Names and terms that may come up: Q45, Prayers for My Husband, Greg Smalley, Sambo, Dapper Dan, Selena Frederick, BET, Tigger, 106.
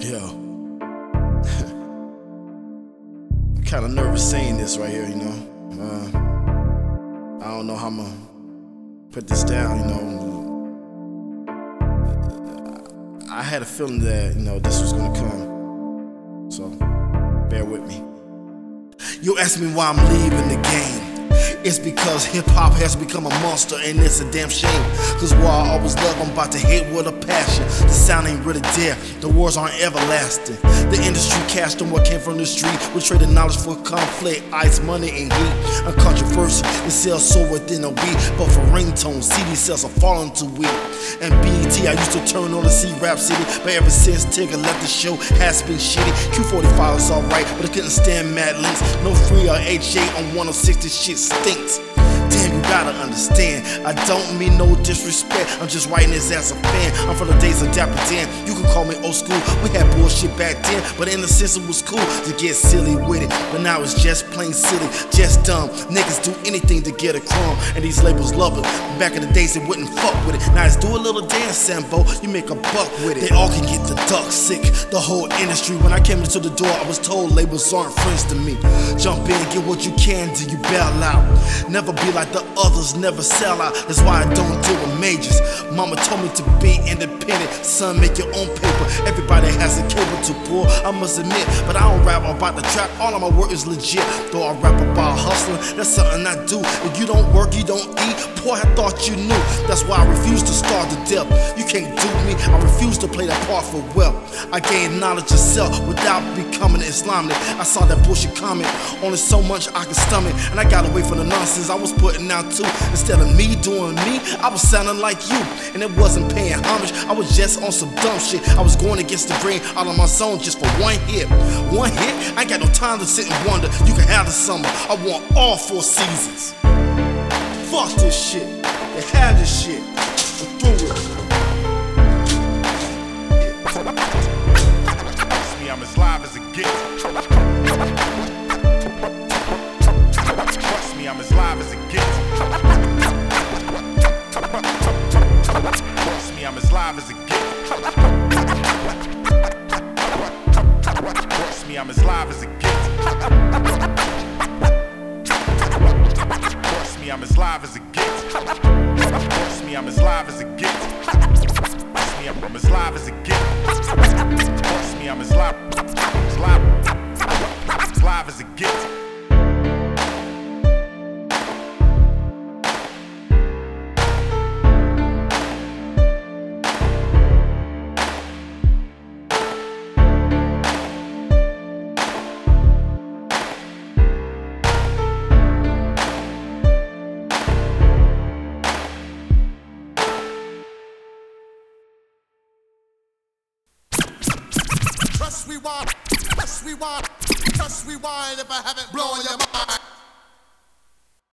Yo. I'm kind of nervous saying this right here, you know. I don't know how I'm going to put this down, you know. I had a feeling that, you know, this was going to come. So, bear with me. You ask me why I'm leaving the game. It's because hip-hop has become a monster, and it's a damn shame. Cause what I always love, I'm about to hate with a passion. The sound ain't really there, the wars aren't everlasting. The industry cashed on what came from the street. We traded knowledge for conflict, ice, money, and heat. Uncontroversial, it sells so within a week. But for ringtone, CD sales are falling too weak. And BET, I used to turn on to see Rap City, but ever since Tigger left, the show has been shitty. Q45 was alright, but I couldn't stand Mad Links. No free or HA on 106, this shit stinks. Damn, you gotta understand, I don't mean no disrespect. I'm just writing this as a fan. I'm from the days of Dapper Dan. You can call me old school. We had bullshit back then, but in the sense it was cool to get silly with it. But now it's just plain silly, just dumb. Niggas do anything to get a crumb, and these labels love it. Back in the days they wouldn't fuck with it. Now it's do a little dance, Sambo, you make a buck with it. They all can get the duck sick, the whole industry. When I came into the door, I was told labels aren't friends to me. Jump in, get what you can till you bail out. Never be like the others, never sell out. That's why I don't deal with majors. Mama told me to be independent. Son, make your own paper. Everybody has a cable to pull, I must admit. But I don't rap about the trap, all of my work is legit. Though I rap about hustling, that's something I do. If you don't work, you don't eat. Boy, I thought you knew. That's why I refuse to starve to death. You can't dupe me, I refuse to play that part for wealth. I gained knowledge of self without becoming Islamic. I saw that bullshit comment, only so much I can stomach. And I got away from the nonsense I was putting out too. Instead of me doing me, I was sounding like you. And it wasn't paying homage, I was just on some dumb shit. I was going against the grain, out of my zone just for one hit. One hit? I ain't got no time to sit and wonder. You can have the summer, I want all 4 seasons. Fuck this shit, they had this shit, I'm through it. See, I'm as live as it gets. I'm as live as it gets. Trust me, I'm as live as it gets. Trust me, I'm as live as it gets. Trust me, I'm as live as it gets. Trust me, I'm as live as it gets. Trust me, I'm as live as it gets. Trust me, I'm as live as it gets. Trust we want, trust we want, trust we want if I haven't blown your mind.